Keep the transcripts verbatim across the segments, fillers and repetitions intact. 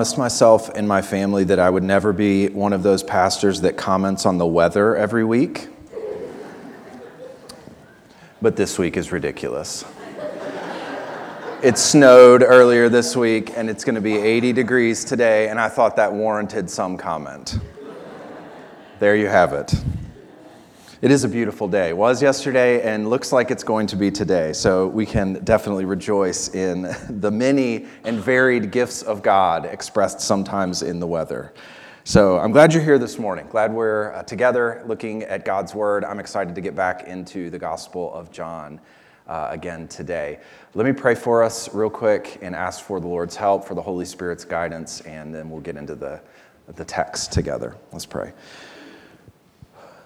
I promised myself and my family that I would never be one of those pastors that comments on the weather every week. But this week is ridiculous. It snowed earlier this week, and it's going to be eighty degrees today, and I thought that warranted some comment. There you have it. It is a beautiful day. It was yesterday, and looks like it's going to be today, so we can definitely rejoice in the many and varied gifts of God expressed sometimes in the weather. So I'm glad you're here this morning. Glad we're uh, together looking at God's Word. I'm excited to get back into the Gospel of John. Uh, again today. Let me pray for us real quick and ask for the Lord's help, for the Holy Spirit's guidance, and then we'll get into the, the text together. Let's pray.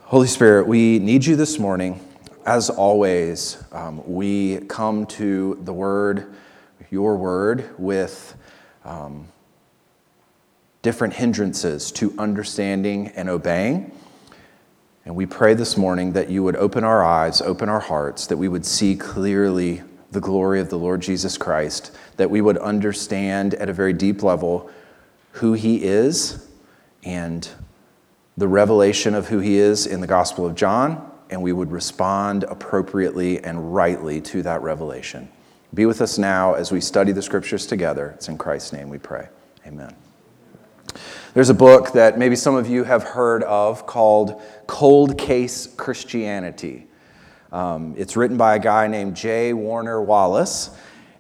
Holy Spirit, we need you this morning. As always, um, we come to the Word, your Word, with um, different hindrances to understanding and obeying. And we pray this morning that you would open our eyes, open our hearts, that we would see clearly the glory of the Lord Jesus Christ, that we would understand at a very deep level who he is and the revelation of who he is in the Gospel of John, and we would respond appropriately and rightly to that revelation. Be with us now as we study the Scriptures together. It's in Christ's name we pray. Amen. There's a book that maybe some of you have heard of called Cold Case Christianity. Um, it's written by a guy named J. Warner Wallace,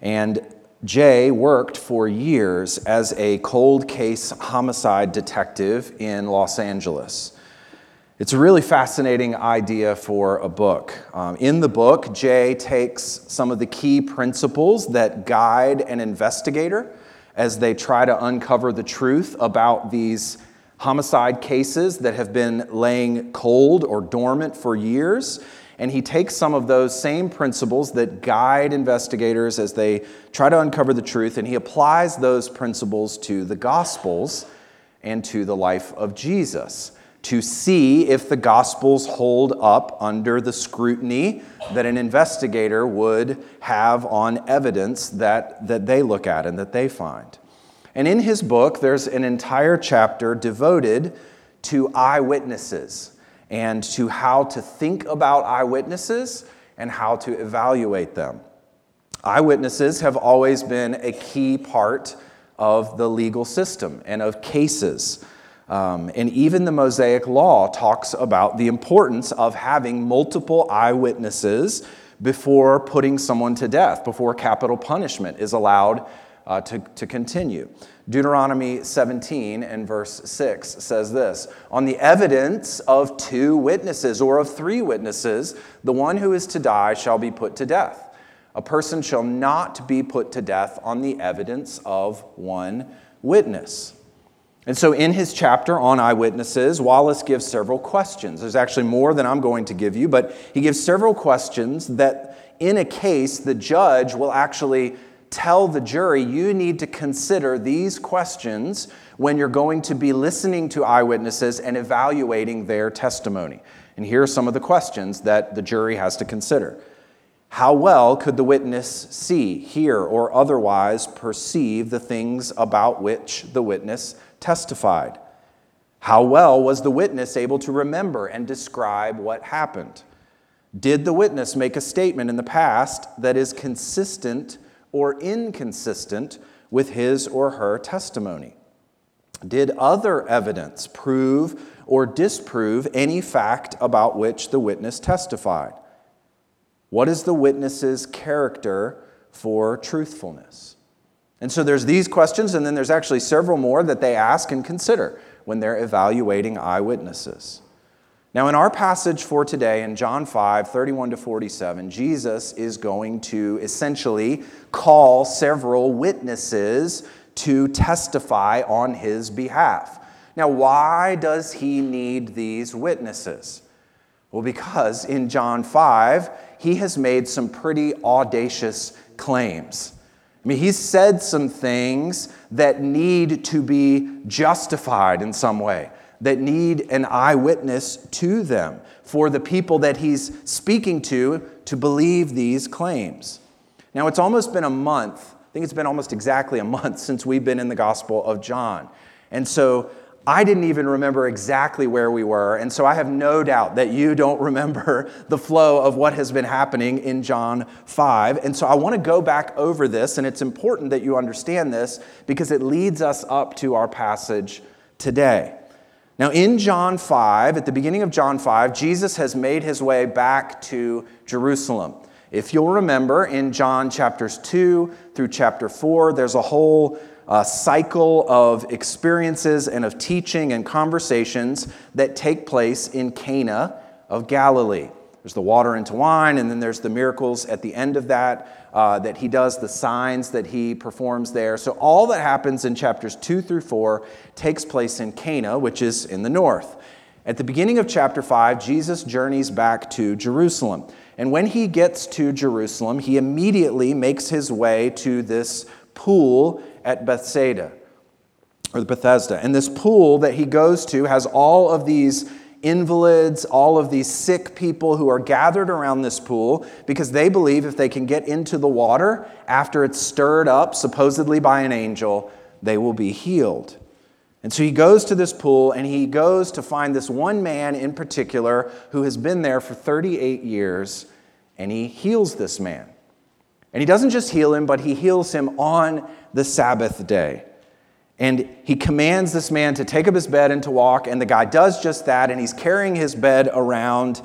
and Jay worked for years as a cold case homicide detective in Los Angeles. It's a really fascinating idea for a book. Um, in the book, Jay takes some of the key principles that guide an investigator as they try to uncover the truth about these homicide cases that have been laying cold or dormant for years. And he takes some of those same principles that guide investigators as they try to uncover the truth, and he applies those principles to the Gospels and to the life of Jesus to see if the Gospels hold up under the scrutiny that an investigator would have on evidence that, that they look at and that they find. And in his book, there's an entire chapter devoted to eyewitnesses and to how to think about eyewitnesses and how to evaluate them. Eyewitnesses have always been a key part of the legal system and of cases. Um, and even the Mosaic Law talks about the importance of having multiple eyewitnesses before putting someone to death, before capital punishment is allowed uh, to, to continue. Deuteronomy seventeen and verse six says this, "On the evidence of two witnesses or of three witnesses, the one who is to die shall be put to death. A person shall not be put to death on the evidence of one witness." And so in his chapter on eyewitnesses, Wallace gives several questions. There's actually more than I'm going to give you, but he gives several questions that in a case, the judge will actually tell the jury, you need to consider these questions when you're going to be listening to eyewitnesses and evaluating their testimony. And here are some of the questions that the jury has to consider. How well could the witness see, hear, or otherwise perceive the things about which the witness testified? How well was the witness able to remember and describe what happened? Did the witness make a statement in the past that is consistent or inconsistent with his or her testimony? Did other evidence prove or disprove any fact about which the witness testified? What is the witness's character for truthfulness? And so there's these questions, and then there's actually several more that they ask and consider when they're evaluating eyewitnesses. Now, in our passage for today, in John five, thirty-one to forty-seven, Jesus is going to essentially call several witnesses to testify on his behalf. Now, why does he need these witnesses? Well, because in John five, he has made some pretty audacious claims. I mean, he's said some things that need to be justified in some way, that need an eyewitness to them for the people that he's speaking to to believe these claims. Now, it's almost been a month think it's been almost exactly a month since we've been in the Gospel of John. And so I didn't even remember exactly where we were, and so I have no doubt that you don't remember the flow of what has been happening in John five. And so I want to go back over this, and it's important that you understand this because it leads us up to our passage today. Now, in John five, at the beginning of John five, Jesus has made his way back to Jerusalem. If you'll remember, in John chapters two through chapter four, there's a whole a cycle of experiences and of teaching and conversations that take place in Cana of Galilee. There's the water into wine, and then there's the miracles at the end of that, uh, that he does, the signs that he performs there. So all that happens in chapters two through four takes place in Cana, which is in the north. At the beginning of chapter five, Jesus journeys back to Jerusalem. And when he gets to Jerusalem, he immediately makes his way to this pool at Bethsaida, or the Bethesda. And this pool that he goes to has all of these invalids, all of these sick people who are gathered around this pool because they believe if they can get into the water after it's stirred up, supposedly by an angel, they will be healed. And so he goes to this pool and he goes to find this one man in particular who has been there for thirty-eight years, and he heals this man. And he doesn't just heal him, but he heals him on the Sabbath day. And he commands this man to take up his bed and to walk, and the guy does just that, and he's carrying his bed around,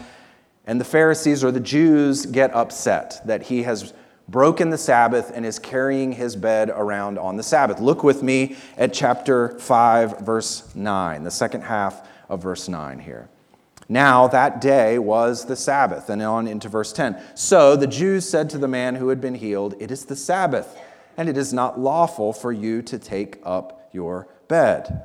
and the Pharisees or the Jews get upset that he has broken the Sabbath and is carrying his bed around on the Sabbath. Look with me at chapter five, verse nine, the second half of verse nine here. Now that day was the Sabbath. And on into verse ten. So the Jews said to the man who had been healed, "It is the Sabbath, and it is not lawful for you to take up your bed."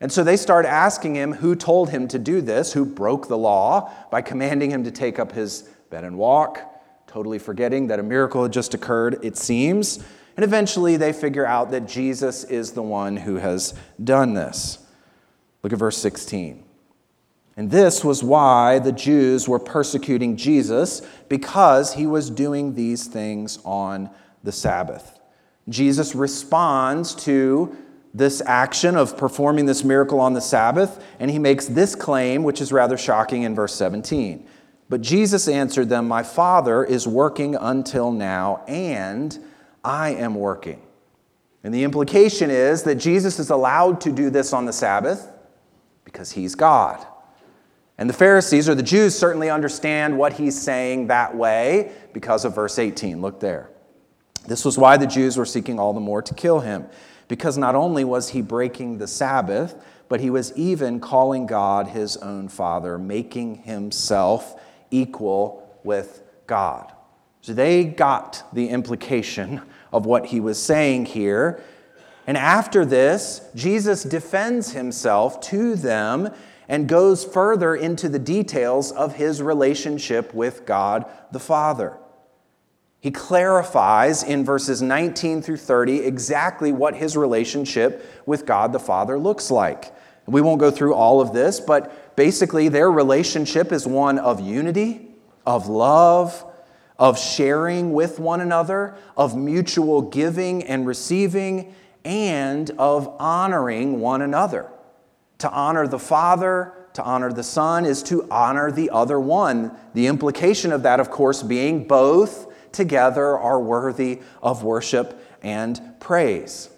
And so they start asking him who told him to do this, who broke the law by commanding him to take up his bed and walk, totally forgetting that a miracle had just occurred, it seems. And eventually they figure out that Jesus is the one who has done this. Look at verse sixteen. And this was why the Jews were persecuting Jesus, because he was doing these things on the Sabbath. Jesus responds to this action of performing this miracle on the Sabbath, and he makes this claim, which is rather shocking, in verse seventeen. But Jesus answered them, "My Father is working until now, and I am working." And the implication is that Jesus is allowed to do this on the Sabbath because he's God. And the Pharisees, or the Jews, certainly understand what he's saying that way because of verse eighteen. Look there. This was why the Jews were seeking all the more to kill him, because not only was he breaking the Sabbath, but he was even calling God his own Father, making himself equal with God. So they got the implication of what he was saying here. And after this, Jesus defends himself to them and goes further into the details of his relationship with God the Father. He clarifies in verses nineteen through thirty exactly what his relationship with God the Father looks like. We won't go through all of this, but basically their relationship is one of unity, of love, of sharing with one another, of mutual giving and receiving, and of honoring one another. To honor the Father, to honor the Son, is to honor the other one. The implication of that, of course, being both together are worthy of worship and praise.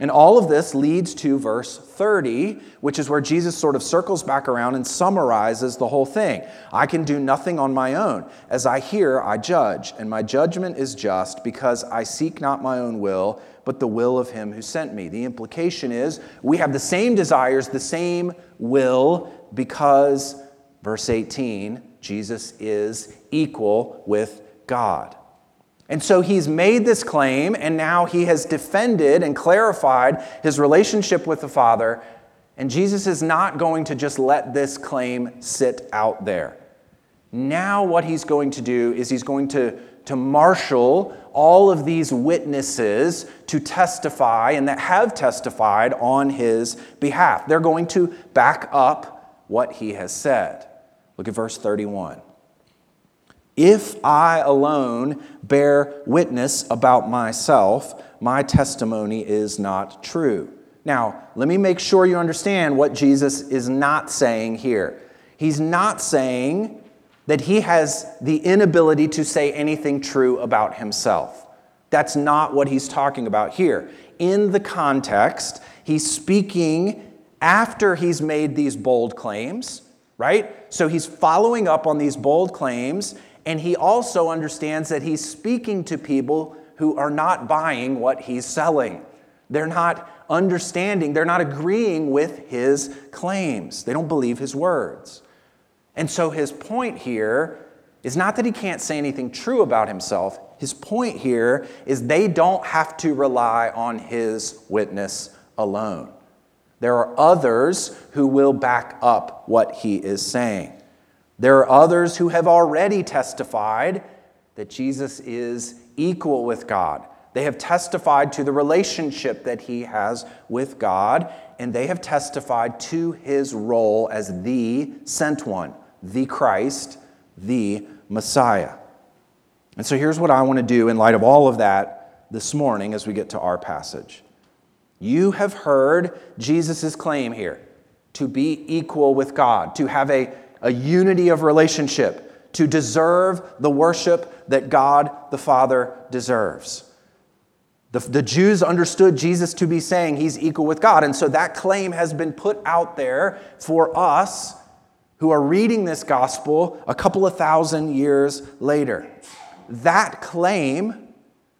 And all of this leads to verse thirty, which is where Jesus sort of circles back around and summarizes the whole thing. I can do nothing on my own. As I hear, I judge, and my judgment is just, because I seek not my own will, but the will of him who sent me. The implication is we have the same desires, the same will, because, verse eighteen, Jesus is equal with God. And so he's made this claim, and now he has defended and clarified his relationship with the Father, and Jesus is not going to just let this claim sit out there. Now what he's going to do is he's going to, to marshal all of these witnesses to testify, and that have testified on his behalf. They're going to back up what he has said. Look at verse thirty-one. If I alone bear witness about myself, my testimony is not true. Now, let me make sure you understand what Jesus is not saying here. He's not saying that he has the inability to say anything true about himself. That's not what he's talking about here. In the context, he's speaking after he's made these bold claims, right? So he's following up on these bold claims, and he also understands that he's speaking to people who are not buying what he's selling. They're not understanding, they're not agreeing with his claims. They don't believe his words. And so his point here is not that he can't say anything true about himself. His point here is they don't have to rely on his witness alone. There are others who will back up what he is saying. There are others who have already testified that Jesus is equal with God. They have testified to the relationship that he has with God, and they have testified to his role as the sent one, the Christ, the Messiah. And so here's what I want to do in light of all of that this morning as we get to our passage. You have heard Jesus' claim here to be equal with God, to have a, a unity of relationship, to deserve the worship that God the Father deserves. The, the Jews understood Jesus to be saying he's equal with God. And so that claim has been put out there for us who are reading this gospel a couple of thousand years later. That claim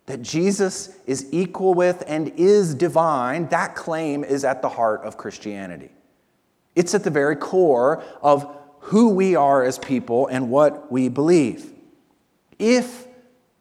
that Jesus is equal with and is divine, that claim is at the heart of Christianity. It's at the very core of who we are as people and what we believe. If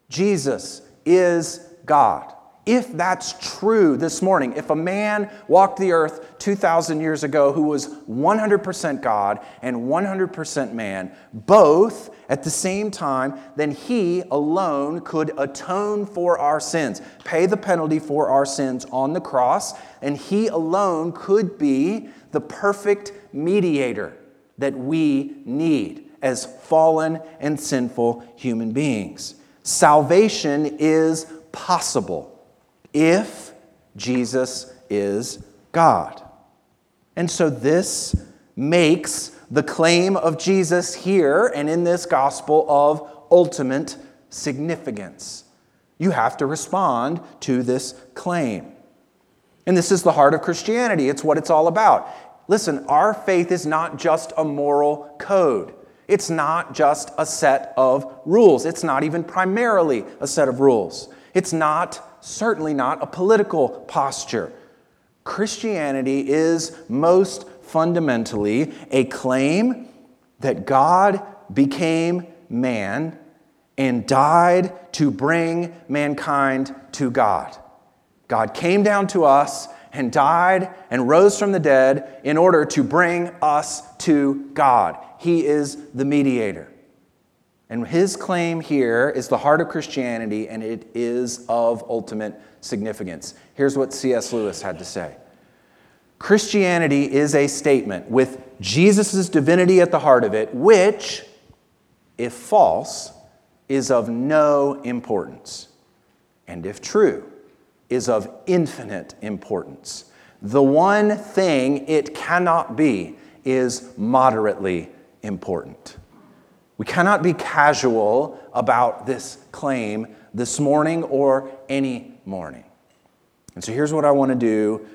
Jesus is God, if that's true this morning, if a man walked the earth two thousand years ago who was one hundred percent God and one hundred percent man, both at the same time, then he alone could atone for our sins, pay the penalty for our sins on the cross, and he alone could be the perfect mediator that we need as fallen and sinful human beings. Salvation is possible if Jesus is God. And so this makes the claim of Jesus here and in this gospel of ultimate significance. You have to respond to this claim. And this is the heart of Christianity. It's what it's all about. Listen, our faith is not just a moral code. It's not just a set of rules. It's not even primarily a set of rules. It's not Certainly not a political posture. Christianity is most fundamentally a claim that God became man and died to bring mankind to God. God came down to us and died and rose from the dead in order to bring us to God. He is the mediator. And his claim here is the heart of Christianity, and it is of ultimate significance. Here's what C S Lewis had to say. Christianity is a statement with Jesus' divinity at the heart of it, which, if false, is of no importance, and if true, is of infinite importance. The one thing it cannot be is moderately important. We cannot be casual about this claim this morning or any morning. And so here's what I want to do,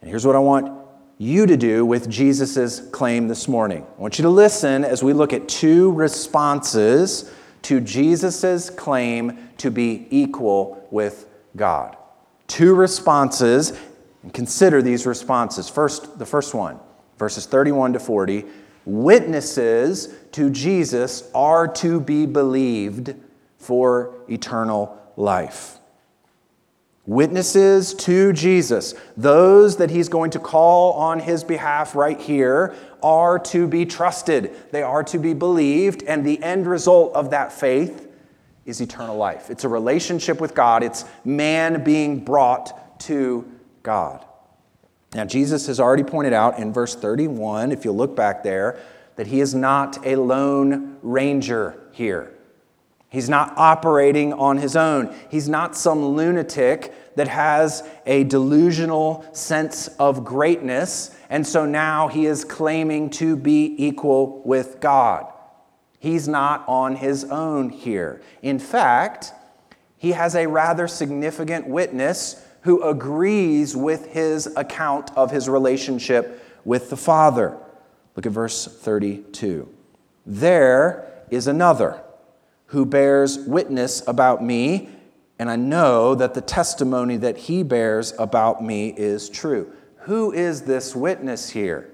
and here's what I want you to do with Jesus' claim this morning. I want you to listen as we look at two responses to Jesus' claim to be equal with God. Two responses, and consider these responses. First, the first one, verses thirty-one to forty. Witnesses to Jesus are to be believed for eternal life. Witnesses to Jesus, those that he's going to call on his behalf right here, are to be trusted. They are to be believed, and the end result of that faith is eternal life. It's a relationship with God. It's man being brought to God. Now, Jesus has already pointed out in verse thirty-one, if you look back there, that he is not a lone ranger here. He's not operating on his own. He's not some lunatic that has a delusional sense of greatness, and so now he is claiming to be equal with God. He's not on his own here. In fact, he has a rather significant witness who agrees with his account of his relationship with the Father. Look at verse thirty-two. There is another who bears witness about me, and I know that the testimony that he bears about me is true. Who is this witness here?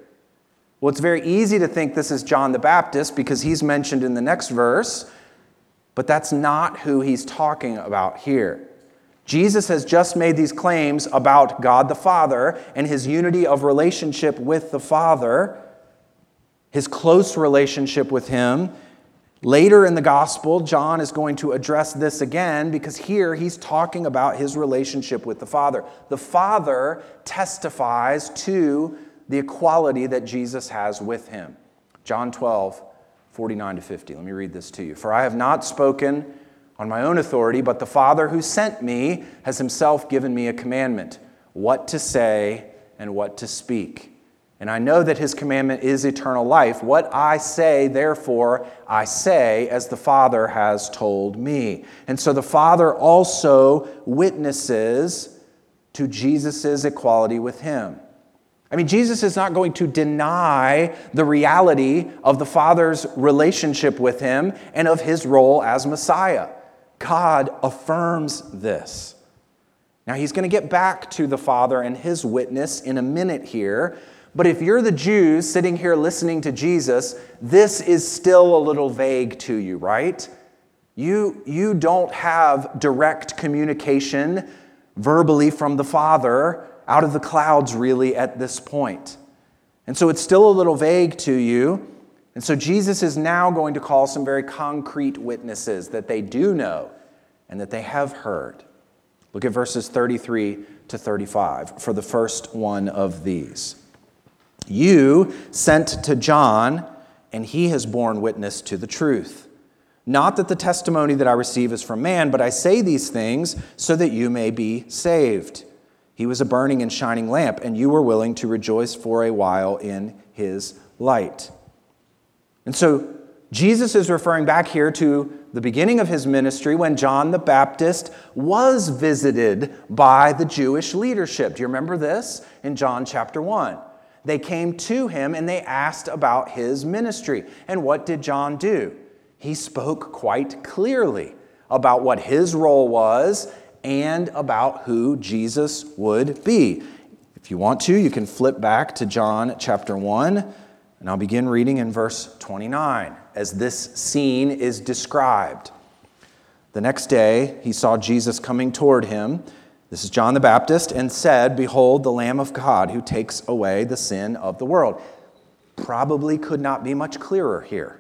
Well, it's very easy to think this is John the Baptist because he's mentioned in the next verse, but that's not who he's talking about here. Jesus has just made these claims about God the Father and his unity of relationship with the Father, his close relationship with him. Later in the gospel, John is going to address this again because here he's talking about his relationship with the Father. The Father testifies to the equality that Jesus has with him. John twelve, forty-nine to fifty. Let me read this to you. For I have not spoken on my own authority, but the Father who sent me has himself given me a commandment, what to say and what to speak. And I know that his commandment is eternal life. What I say, therefore, I say as the Father has told me. And so the Father also witnesses to Jesus' equality with him. I mean, Jesus is not going to deny the reality of the Father's relationship with him and of his role as Messiah. God affirms this. Now, he's going to get back to the Father and his witness in a minute here. But if you're the Jews sitting here listening to Jesus, this is still a little vague to you, right? You, you don't have direct communication verbally from the Father out of the clouds really at this point. And so it's still a little vague to you. And so Jesus is now going to call some very concrete witnesses that they do know and that they have heard. Look at verses thirty-three to thirty-five for the first one of these. You sent to John, and he has borne witness to the truth. Not that the testimony that I receive is from man, but I say these things so that you may be saved. He was a burning and shining lamp, and you were willing to rejoice for a while in his light. And so Jesus is referring back here to the beginning of his ministry when John the Baptist was visited by the Jewish leadership. Do you remember this? In John chapter one. They came to him and they asked about his ministry. And what did John do? He spoke quite clearly about what his role was and about who Jesus would be. If you want to, you can flip back to John chapter one, and I'll begin reading in verse twenty-nine as this scene is described. The next day, he saw Jesus coming toward him. This is John the Baptist, and said, Behold, the Lamb of God who takes away the sin of the world. Probably could not be much clearer here.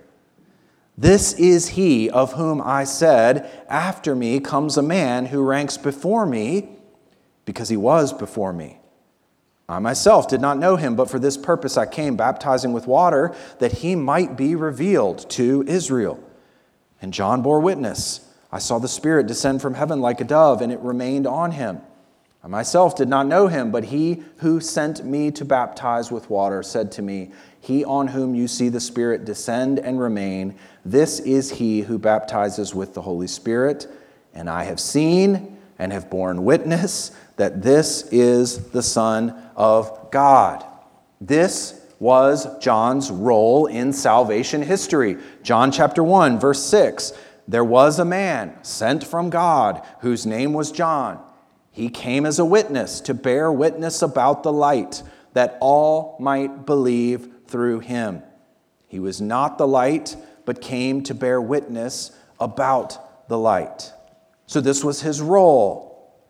This is he of whom I said, After me comes a man who ranks before me, because he was before me. I myself did not know him, but for this purpose I came, baptizing with water, that he might be revealed to Israel. And John bore witness. I saw the Spirit descend from heaven like a dove, and it remained on him. I myself did not know him, but he who sent me to baptize with water said to me, He on whom you see the Spirit descend and remain, this is he who baptizes with the Holy Spirit. And I have seen and have borne witness that this is the Son of God. This was John's role in salvation history. John chapter one, verse six. There was a man sent from God whose name was John. He came as a witness to bear witness about the light, that all might believe through him. He was not the light, but came to bear witness about the light. So this was his role.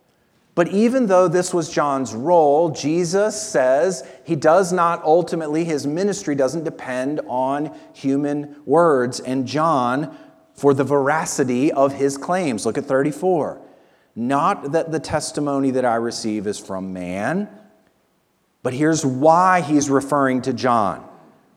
But even though this was John's role, Jesus says he does not ultimately, his ministry doesn't depend on human words. And John, for the veracity of his claims. Look at thirty-four. Not that the testimony that I receive is from man, but here's why he's referring to John.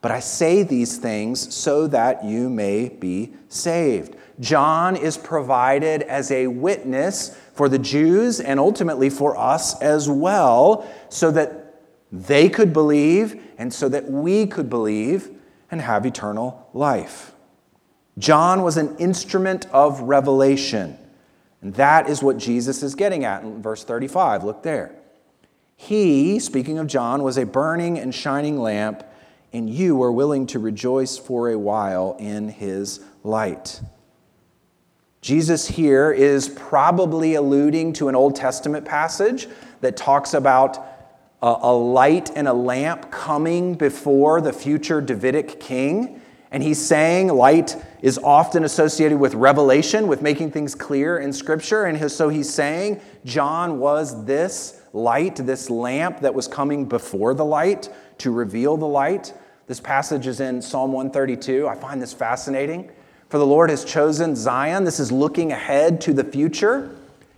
But I say these things so that you may be saved. John is provided as a witness for the Jews and ultimately for us as well, so that they could believe and so that we could believe and have eternal life. John was an instrument of revelation. And that is what Jesus is getting at in verse thirty-five. Look there. He, speaking of John, was a burning and shining lamp, and you were willing to rejoice for a while in his light. Jesus here is probably alluding to an Old Testament passage that talks about a light and a lamp coming before the future Davidic king. And he's saying light is often associated with revelation, with making things clear in Scripture. And so he's saying John was this light, this lamp that was coming before the light to reveal the light. This passage is in Psalm one thirty-two. I find this fascinating. For the Lord has chosen Zion. This is looking ahead to the future.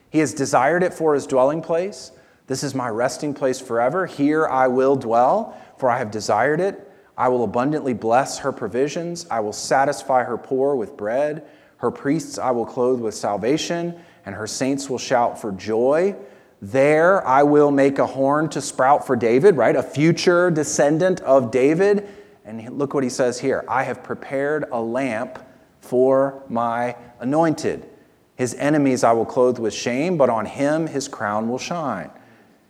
He has desired it for his dwelling place. This is my resting place forever. Here I will dwell, for I have desired it. I will abundantly bless her provisions. I will satisfy her poor with bread. Her priests I will clothe with salvation, and her saints will shout for joy. There I will make a horn to sprout for David, right? A future descendant of David. And look what he says here. I have prepared a lamp for my anointed. His enemies I will clothe with shame, but on him his crown will shine.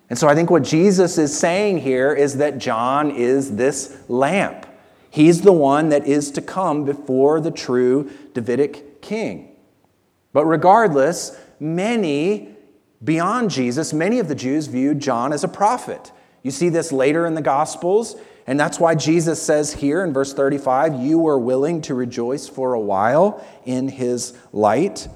And so I think what Jesus is saying here is that John is this lamp. He's the one that is to come before the true Davidic king. But regardless, many beyond Jesus, many of the Jews viewed John as a prophet. You see this later in the Gospels, and that's why Jesus says here in verse thirty-five, you were willing to rejoice for a while in his light.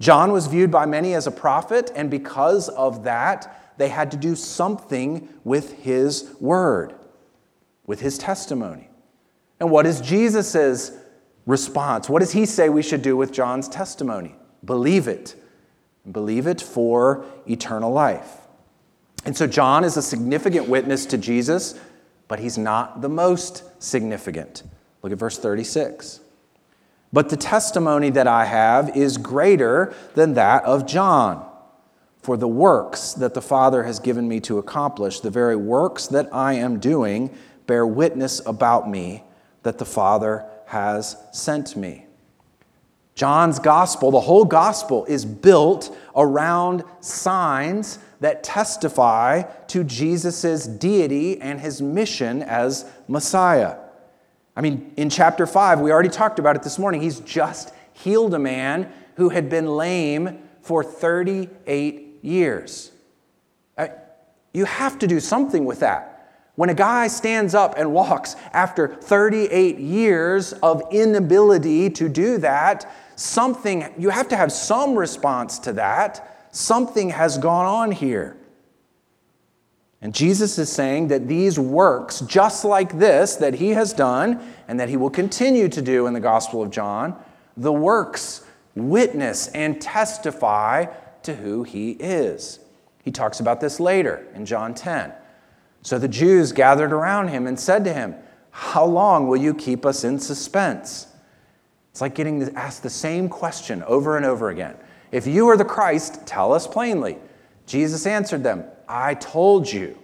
John was viewed by many as a prophet, and because of that, they had to do something with his word, with his testimony. And what is Jesus' response? What does he say we should do with John's testimony? Believe it. Believe it for eternal life. And so John is a significant witness to Jesus, but he's not the most significant. Look at verse thirty-six. But the testimony that I have is greater than that of John. For the works that the Father has given me to accomplish, the very works that I am doing, bear witness about me that the Father has sent me. John's gospel, the whole gospel, is built around signs that testify to Jesus' deity and his mission as Messiah. I mean, in chapter five, we already talked about it this morning. He's just healed a man who had been lame for thirty-eight years. Years. You have to do something with that. When a guy stands up and walks after thirty-eight years of inability to do that, something, you have to have some response to that. Something has gone on here. And Jesus is saying that these works, just like this, that he has done and that he will continue to do in the Gospel of John, the works witness and testify to who he is. He talks about this later in John ten. So the Jews gathered around him and said to him, how long will you keep us in suspense? It's like getting asked the same question over and over again. If you are the Christ, tell us plainly. Jesus answered them, I told you,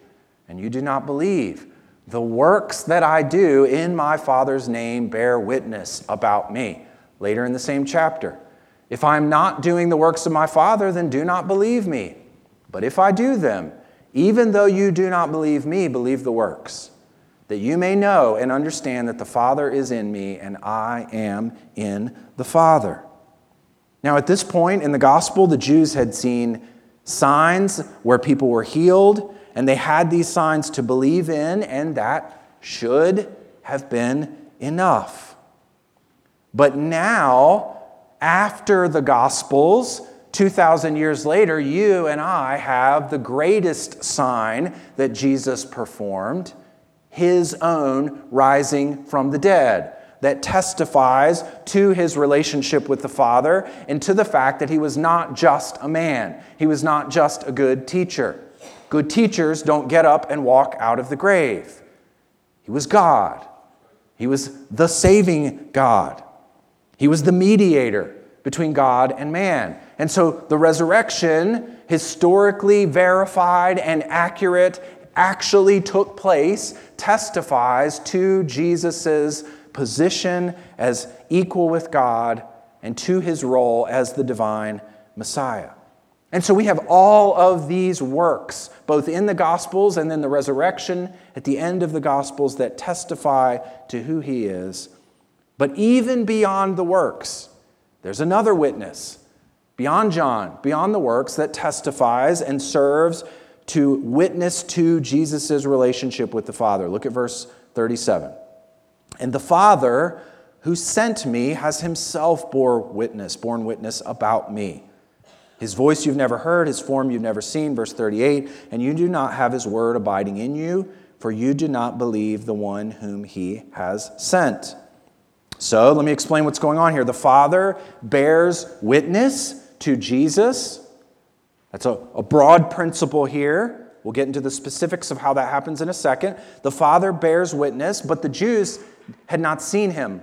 and you do not believe. The works that I do in my Father's name bear witness about me. Later in the same chapter. If I am not doing the works of my Father, then do not believe me. But if I do them, even though you do not believe me, believe the works, that you may know and understand that the Father is in me and I am in the Father. Now, at this point in the gospel, the Jews had seen signs where people were healed, and they had these signs to believe in, and that should have been enough. But now, after the Gospels, two thousand years later, you and I have the greatest sign that Jesus performed, his own rising from the dead, that testifies to his relationship with the Father and to the fact that he was not just a man. He was not just a good teacher. Good teachers don't get up and walk out of the grave. He was God. He was the saving God. He was the mediator between God and man. And so the resurrection, historically verified and accurate, actually took place, testifies to Jesus' position as equal with God and to his role as the divine Messiah. And so we have all of these works, both in the Gospels and then the resurrection at the end of the Gospels, that testify to who he is. But even beyond the works, there's another witness, beyond John, beyond the works, that testifies and serves to witness to Jesus' relationship with the Father. Look at verse thirty-seven. And the Father who sent me has himself bore witness, borne witness about me. His voice you've never heard, his form you've never seen. Verse thirty-eight, and you do not have his word abiding in you, for you do not believe the one whom he has sent. So let me explain what's going on here. The Father bears witness to Jesus. That's a, a broad principle here. We'll get into the specifics of how that happens in a second. The Father bears witness, but the Jews had not seen him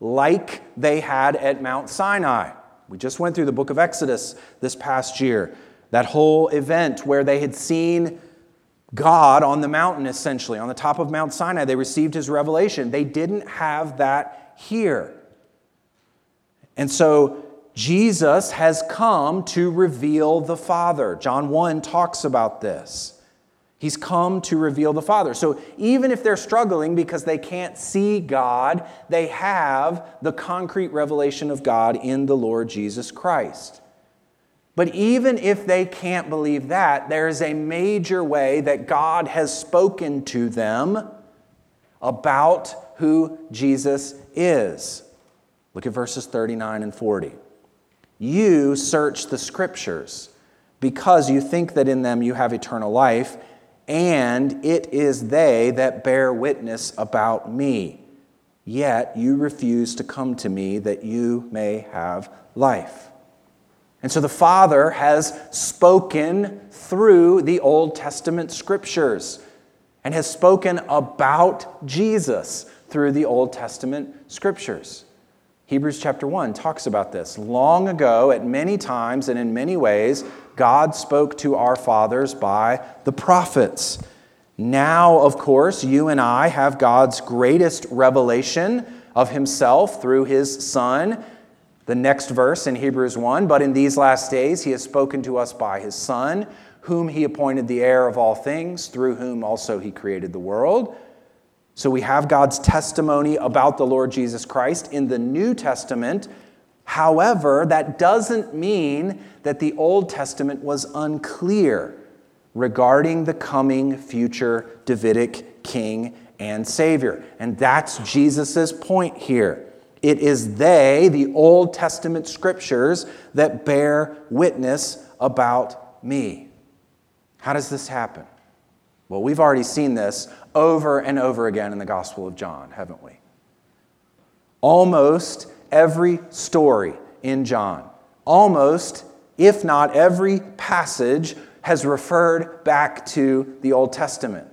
like they had at Mount Sinai. We just went through the book of Exodus this past year. That whole event where they had seen God on the mountain, essentially, on the top of Mount Sinai. They received his revelation. They didn't have that here. And so Jesus has come to reveal the Father. John one talks about this. He's come to reveal the Father. So even if they're struggling because they can't see God, they have the concrete revelation of God in the Lord Jesus Christ. But even if they can't believe that, there is a major way that God has spoken to them about who Jesus is. Look at verses thirty-nine and forty. You search the Scriptures because you think that in them you have eternal life, and it is they that bear witness about me. Yet you refuse to come to me that you may have life. And so the Father has spoken through the Old Testament Scriptures and has spoken about Jesus through the Old Testament Scriptures. Hebrews chapter one talks about this. Long ago, at many times and in many ways, God spoke to our fathers by the prophets. Now, of course, you and I have God's greatest revelation of himself through his Son. The next verse in Hebrews one, but in these last days he has spoken to us by his Son, whom he appointed the heir of all things, through whom also he created the world. So we have God's testimony about the Lord Jesus Christ in the New Testament. However, that doesn't mean that the Old Testament was unclear regarding the coming future Davidic king and Savior. And that's Jesus' point here. It is they, the Old Testament Scriptures, that bear witness about me. How does this happen? Well, we've already seen this over and over again in the Gospel of John, haven't we? Almost every story in John, almost, if not every passage, has referred back to the Old Testament.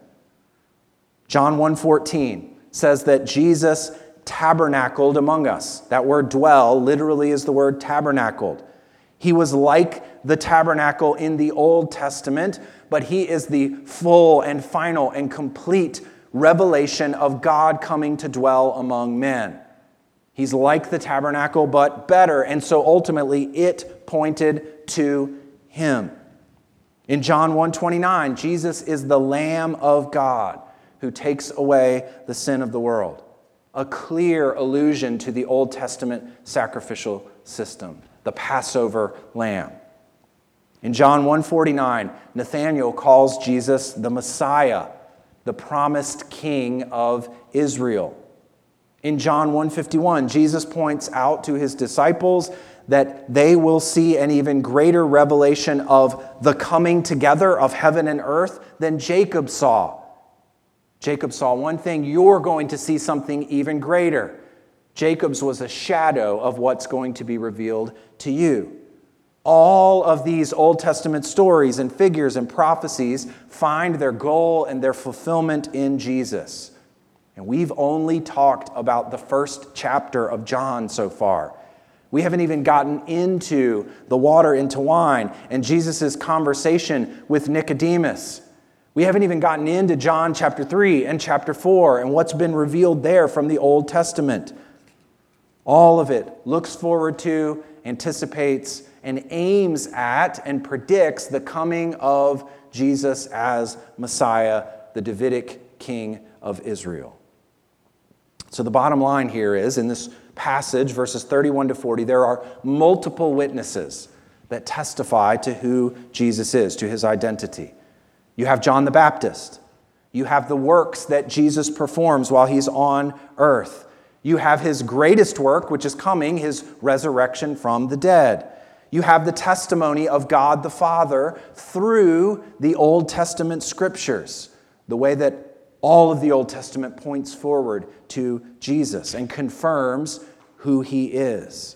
John one fourteen says that Jesus tabernacled among us. That word dwell literally is the word tabernacled. He was like the tabernacle in the Old Testament, but he is the full and final and complete revelation of God coming to dwell among men. He's like the tabernacle, but better, and so ultimately it pointed to him. In John one twenty-nine, Jesus is the Lamb of God who takes away the sin of the world. A clear allusion to the Old Testament sacrificial system, the Passover lamb. In John one forty-nine, Nathanael calls Jesus the Messiah, the promised king of Israel. In John one fifty-one, Jesus points out to his disciples that they will see an even greater revelation of the coming together of heaven and earth than Jacob saw. Jacob saw one thing, you're going to see something even greater. Jacob's was a shadow of what's going to be revealed to you. All of these Old Testament stories and figures and prophecies find their goal and their fulfillment in Jesus. And we've only talked about the first chapter of John so far. We haven't even gotten into the water into wine and Jesus' conversation with Nicodemus. We haven't even gotten into John chapter three and chapter four and what's been revealed there from the Old Testament. All of it looks forward to, anticipates, and aims at and predicts the coming of Jesus as Messiah, the Davidic king of Israel. So the bottom line here is, in this passage, verses thirty-one to forty, there are multiple witnesses that testify to who Jesus is, to his identity. You have John the Baptist. You have the works that Jesus performs while he's on earth. You have his greatest work, which is coming, his resurrection from the dead. You have the testimony of God the Father through the Old Testament scriptures, the way that all of the Old Testament points forward to Jesus and confirms who he is.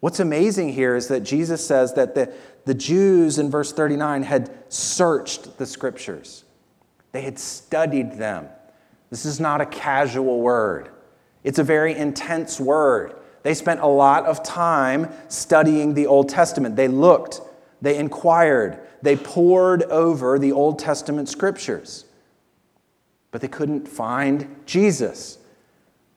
What's amazing here is that Jesus says that the, the Jews in verse thirty-nine had searched the scriptures. They had studied them. This is not a casual word. It's a very intense word. They spent a lot of time studying the Old Testament. They looked, they inquired, they pored over the Old Testament scriptures. But they couldn't find Jesus.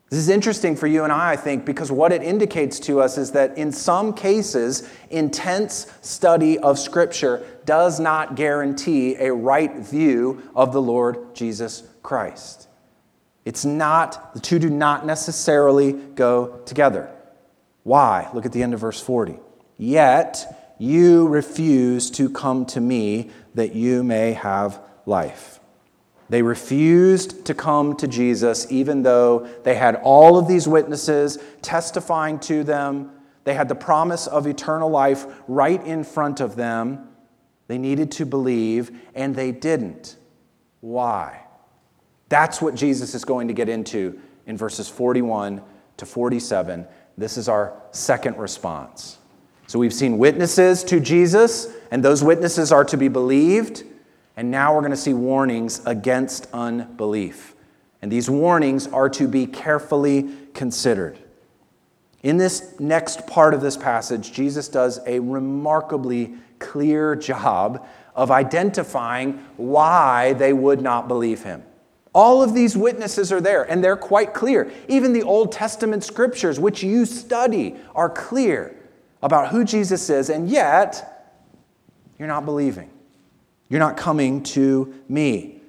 This is interesting for you and I, I think, because what it indicates to us is that in some cases, intense study of Scripture does not guarantee a right view of the Lord Jesus Christ. It's not, the two do not necessarily go together. Why? Look at the end of verse forty. Yet you refuse to come to me that you may have life. They refused to come to Jesus, even though they had all of these witnesses testifying to them. They had the promise of eternal life right in front of them. They needed to believe, and they didn't. Why? That's what Jesus is going to get into in verses forty-one to forty-seven. This is our second response. So we've seen witnesses to Jesus, and those witnesses are to be believed. And now we're going to see warnings against unbelief. And these warnings are to be carefully considered. In this next part of this passage, Jesus does a remarkably clear job of identifying why they would not believe him. All of these witnesses are there, and they're quite clear. Even the Old Testament scriptures, which you study, are clear about who Jesus is, and yet you're not believing. You're not coming to me.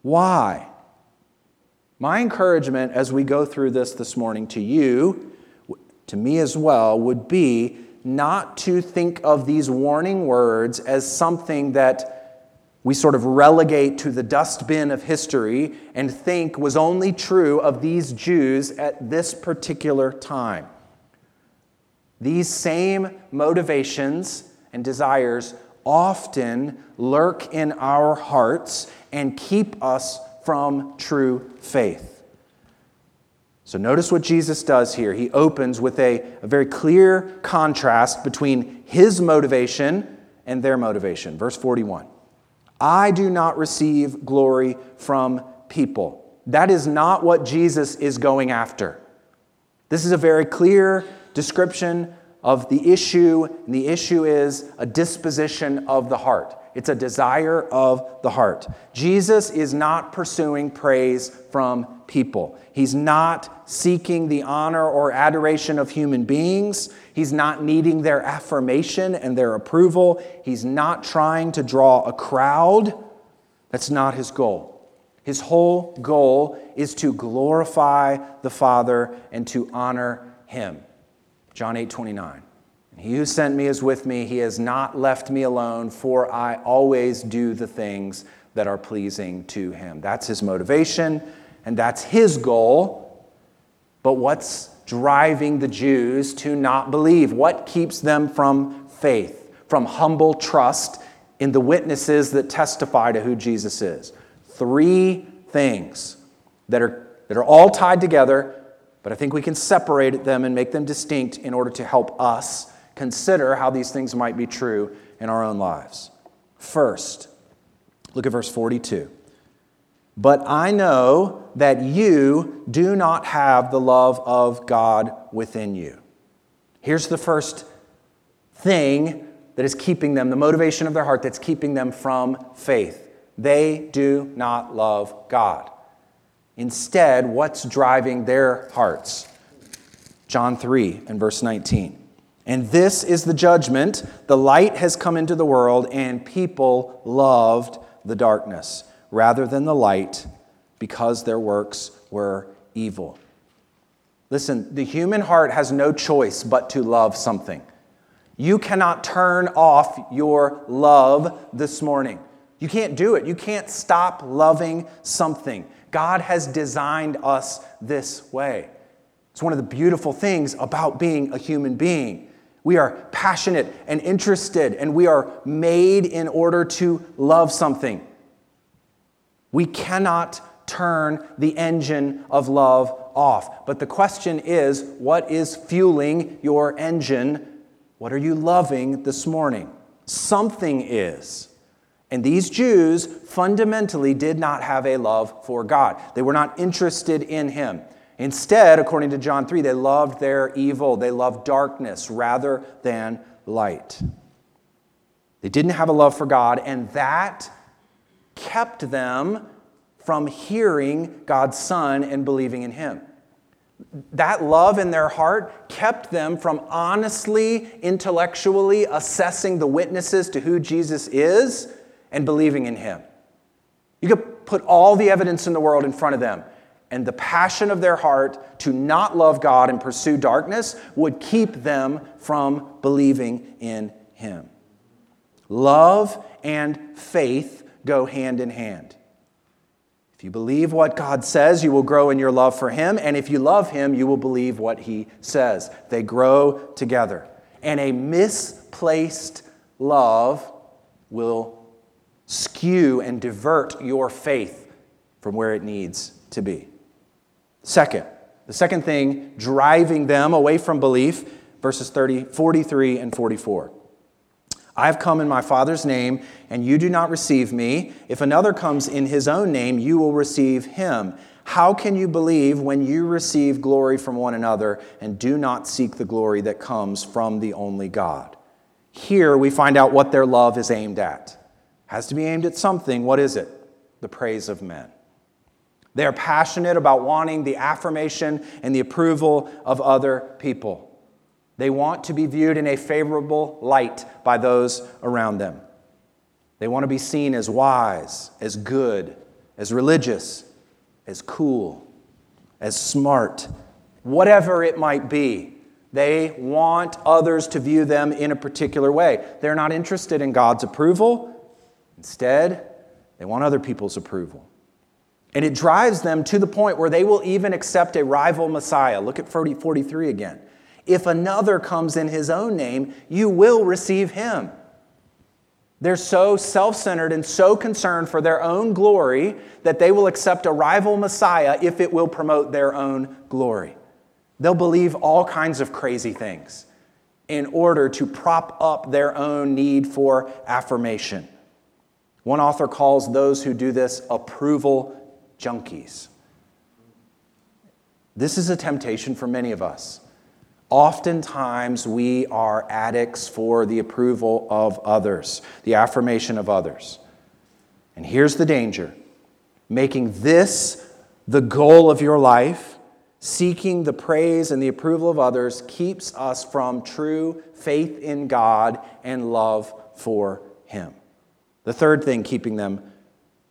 Why? My encouragement as we go through this this morning to you, to me as well, would be not to think of these warning words as something that we sort of relegate to the dustbin of history and think was only true of these Jews at this particular time. These same motivations and desires often lurk in our hearts and keep us from true faith. So notice what Jesus does here. He opens with a, a very clear contrast between his motivation and their motivation. Verse forty-one, I do not receive glory from people. That is not what Jesus is going after. This is a very clear description of the issue, and the issue is a disposition of the heart. It's a desire of the heart. Jesus is not pursuing praise from people. He's not seeking the honor or adoration of human beings. He's not needing their affirmation and their approval. He's not trying to draw a crowd. That's not his goal. His whole goal is to glorify the Father and to honor him. John eight twenty-nine, he who sent me is with me. He has not left me alone, for I always do the things that are pleasing to him. That's his motivation, and that's his goal. But what's driving the Jews to not believe? What keeps them from faith, from humble trust in the witnesses that testify to who Jesus is? Three things that are, that are all tied together, but I think we can separate them and make them distinct in order to help us consider how these things might be true in our own lives. First, look at verse forty-two. But I know that you do not have the love of God within you. Here's the first thing that is keeping them, the motivation of their heart that's keeping them from faith. They do not love God. Instead, what's driving their hearts? John three and verse nineteen. And this is the judgment. The light has come into the world, and people loved the darkness rather than the light, because their works were evil. Listen, the human heart has no choice but to love something. You cannot turn off your love this morning. You can't do it. You can't stop loving something. God has designed us this way. It's one of the beautiful things about being a human being. We are passionate and interested, and we are made in order to love something. We cannot turn the engine of love off. But the question is, what is fueling your engine? What are you loving this morning? Something is. And these Jews fundamentally did not have a love for God. They were not interested in him. Instead, according to John three, they loved their evil. They loved darkness rather than light. They didn't have a love for God, and that kept them from hearing God's Son and believing in him. That love in their heart kept them from honestly, intellectually assessing the witnesses to who Jesus is and believing in him. You could put all the evidence in the world in front of them, and the passion of their heart to not love God and pursue darkness would keep them from believing in him. Love and faith go hand in hand. If you believe what God says, you will grow in your love for him, and if you love him, you will believe what he says. They grow together. And a misplaced love will skew and divert your faith from where it needs to be. Second, the second thing driving them away from belief, verses thirty, forty-three and forty-four. I have come in my Father's name, and you do not receive me. If another comes in his own name, you will receive him. How can you believe when you receive glory from one another and do not seek the glory that comes from the only God? Here we find out what their love is aimed at. Has to be aimed at something. What is it? The praise of men. They are passionate about wanting the affirmation and the approval of other people. They want to be viewed in a favorable light by those around them. They want to be seen as wise, as good, as religious, as cool, as smart, whatever it might be. They want others to view them in a particular way. They're not interested in God's approval. Instead, they want other people's approval. And it drives them to the point where they will even accept a rival Messiah. Look at forty, forty-three again. If another comes in his own name, you will receive him. They're so self-centered and so concerned for their own glory that they will accept a rival Messiah if it will promote their own glory. They'll believe all kinds of crazy things in order to prop up their own need for affirmation. One author calls those who do this approval junkies. This is a temptation for many of us. Oftentimes, we are addicts for the approval of others, the affirmation of others. And here's the danger. Making this the goal of your life, seeking the praise and the approval of others, keeps us from true faith in God and love for him. The third thing keeping them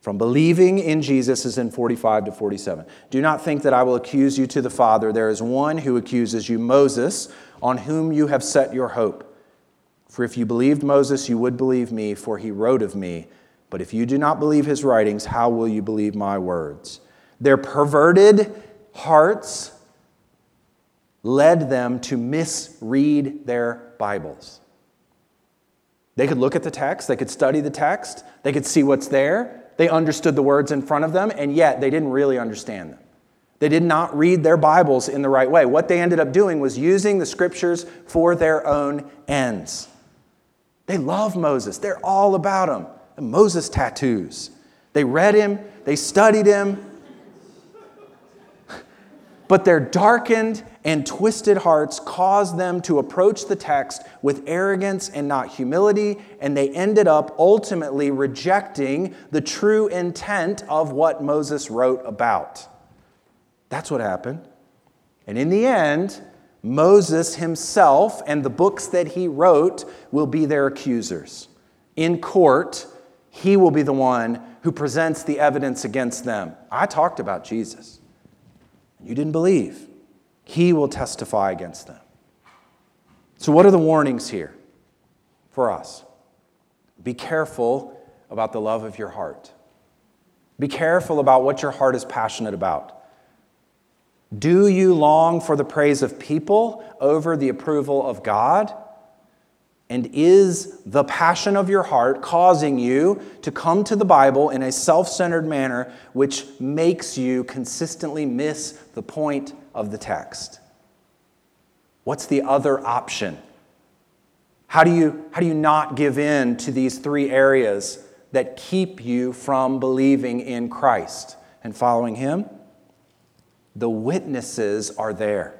from believing in Jesus is in forty-five to forty-seven. Do not think that I will accuse you to the Father. There is one who accuses you, Moses, on whom you have set your hope. For if you believed Moses, you would believe me, for he wrote of me. But if you do not believe his writings, how will you believe my words? Their perverted hearts led them to misread their Bibles. They could look at the text. They could study the text. They could see what's there. They understood the words in front of them, and yet they didn't really understand them. They did not read their Bibles in the right way. What they ended up doing was using the scriptures for their own ends. They love Moses. They're all about him. The Moses tattoos. They read him. They studied him. But their darkened and twisted hearts caused them to approach the text with arrogance and not humility, and they ended up ultimately rejecting the true intent of what Moses wrote about. That's what happened. And in the end, Moses himself and the books that he wrote will be their accusers. In court, he will be the one who presents the evidence against them. I talked about Jesus. You didn't believe. He will testify against them. So what are the warnings here for us? Be careful about the love of your heart. Be careful about what your heart is passionate about. Do you long for the praise of people over the approval of God? And is the passion of your heart causing you to come to the Bible in a self-centered manner which makes you consistently miss the point of the text? What's the other option? How do you, how do you not give in to these three areas that keep you from believing in Christ and following Him? The witnesses are there.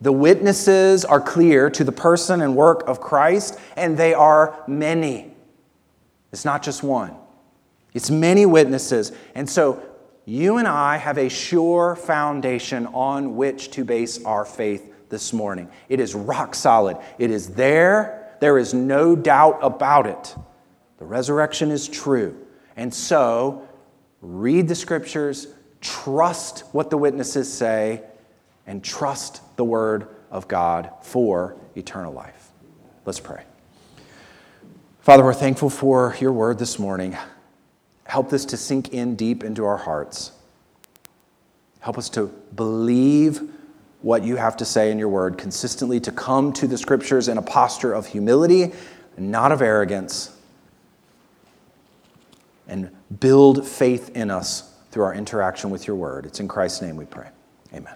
The witnesses are clear to the person and work of Christ, and they are many. It's not just one. It's many witnesses. And so you and I have a sure foundation on which to base our faith this morning. It is rock solid. It is there. There is no doubt about it. The resurrection is true. And so read the Scriptures, trust what the witnesses say, and trust the Word of God for eternal life. Let's pray. Father, we're thankful for your Word this morning. Help this to sink in deep into our hearts. Help us to believe what you have to say in your Word consistently, to come to the Scriptures in a posture of humility, not of arrogance, and build faith in us through our interaction with your Word. It's in Christ's name we pray. Amen.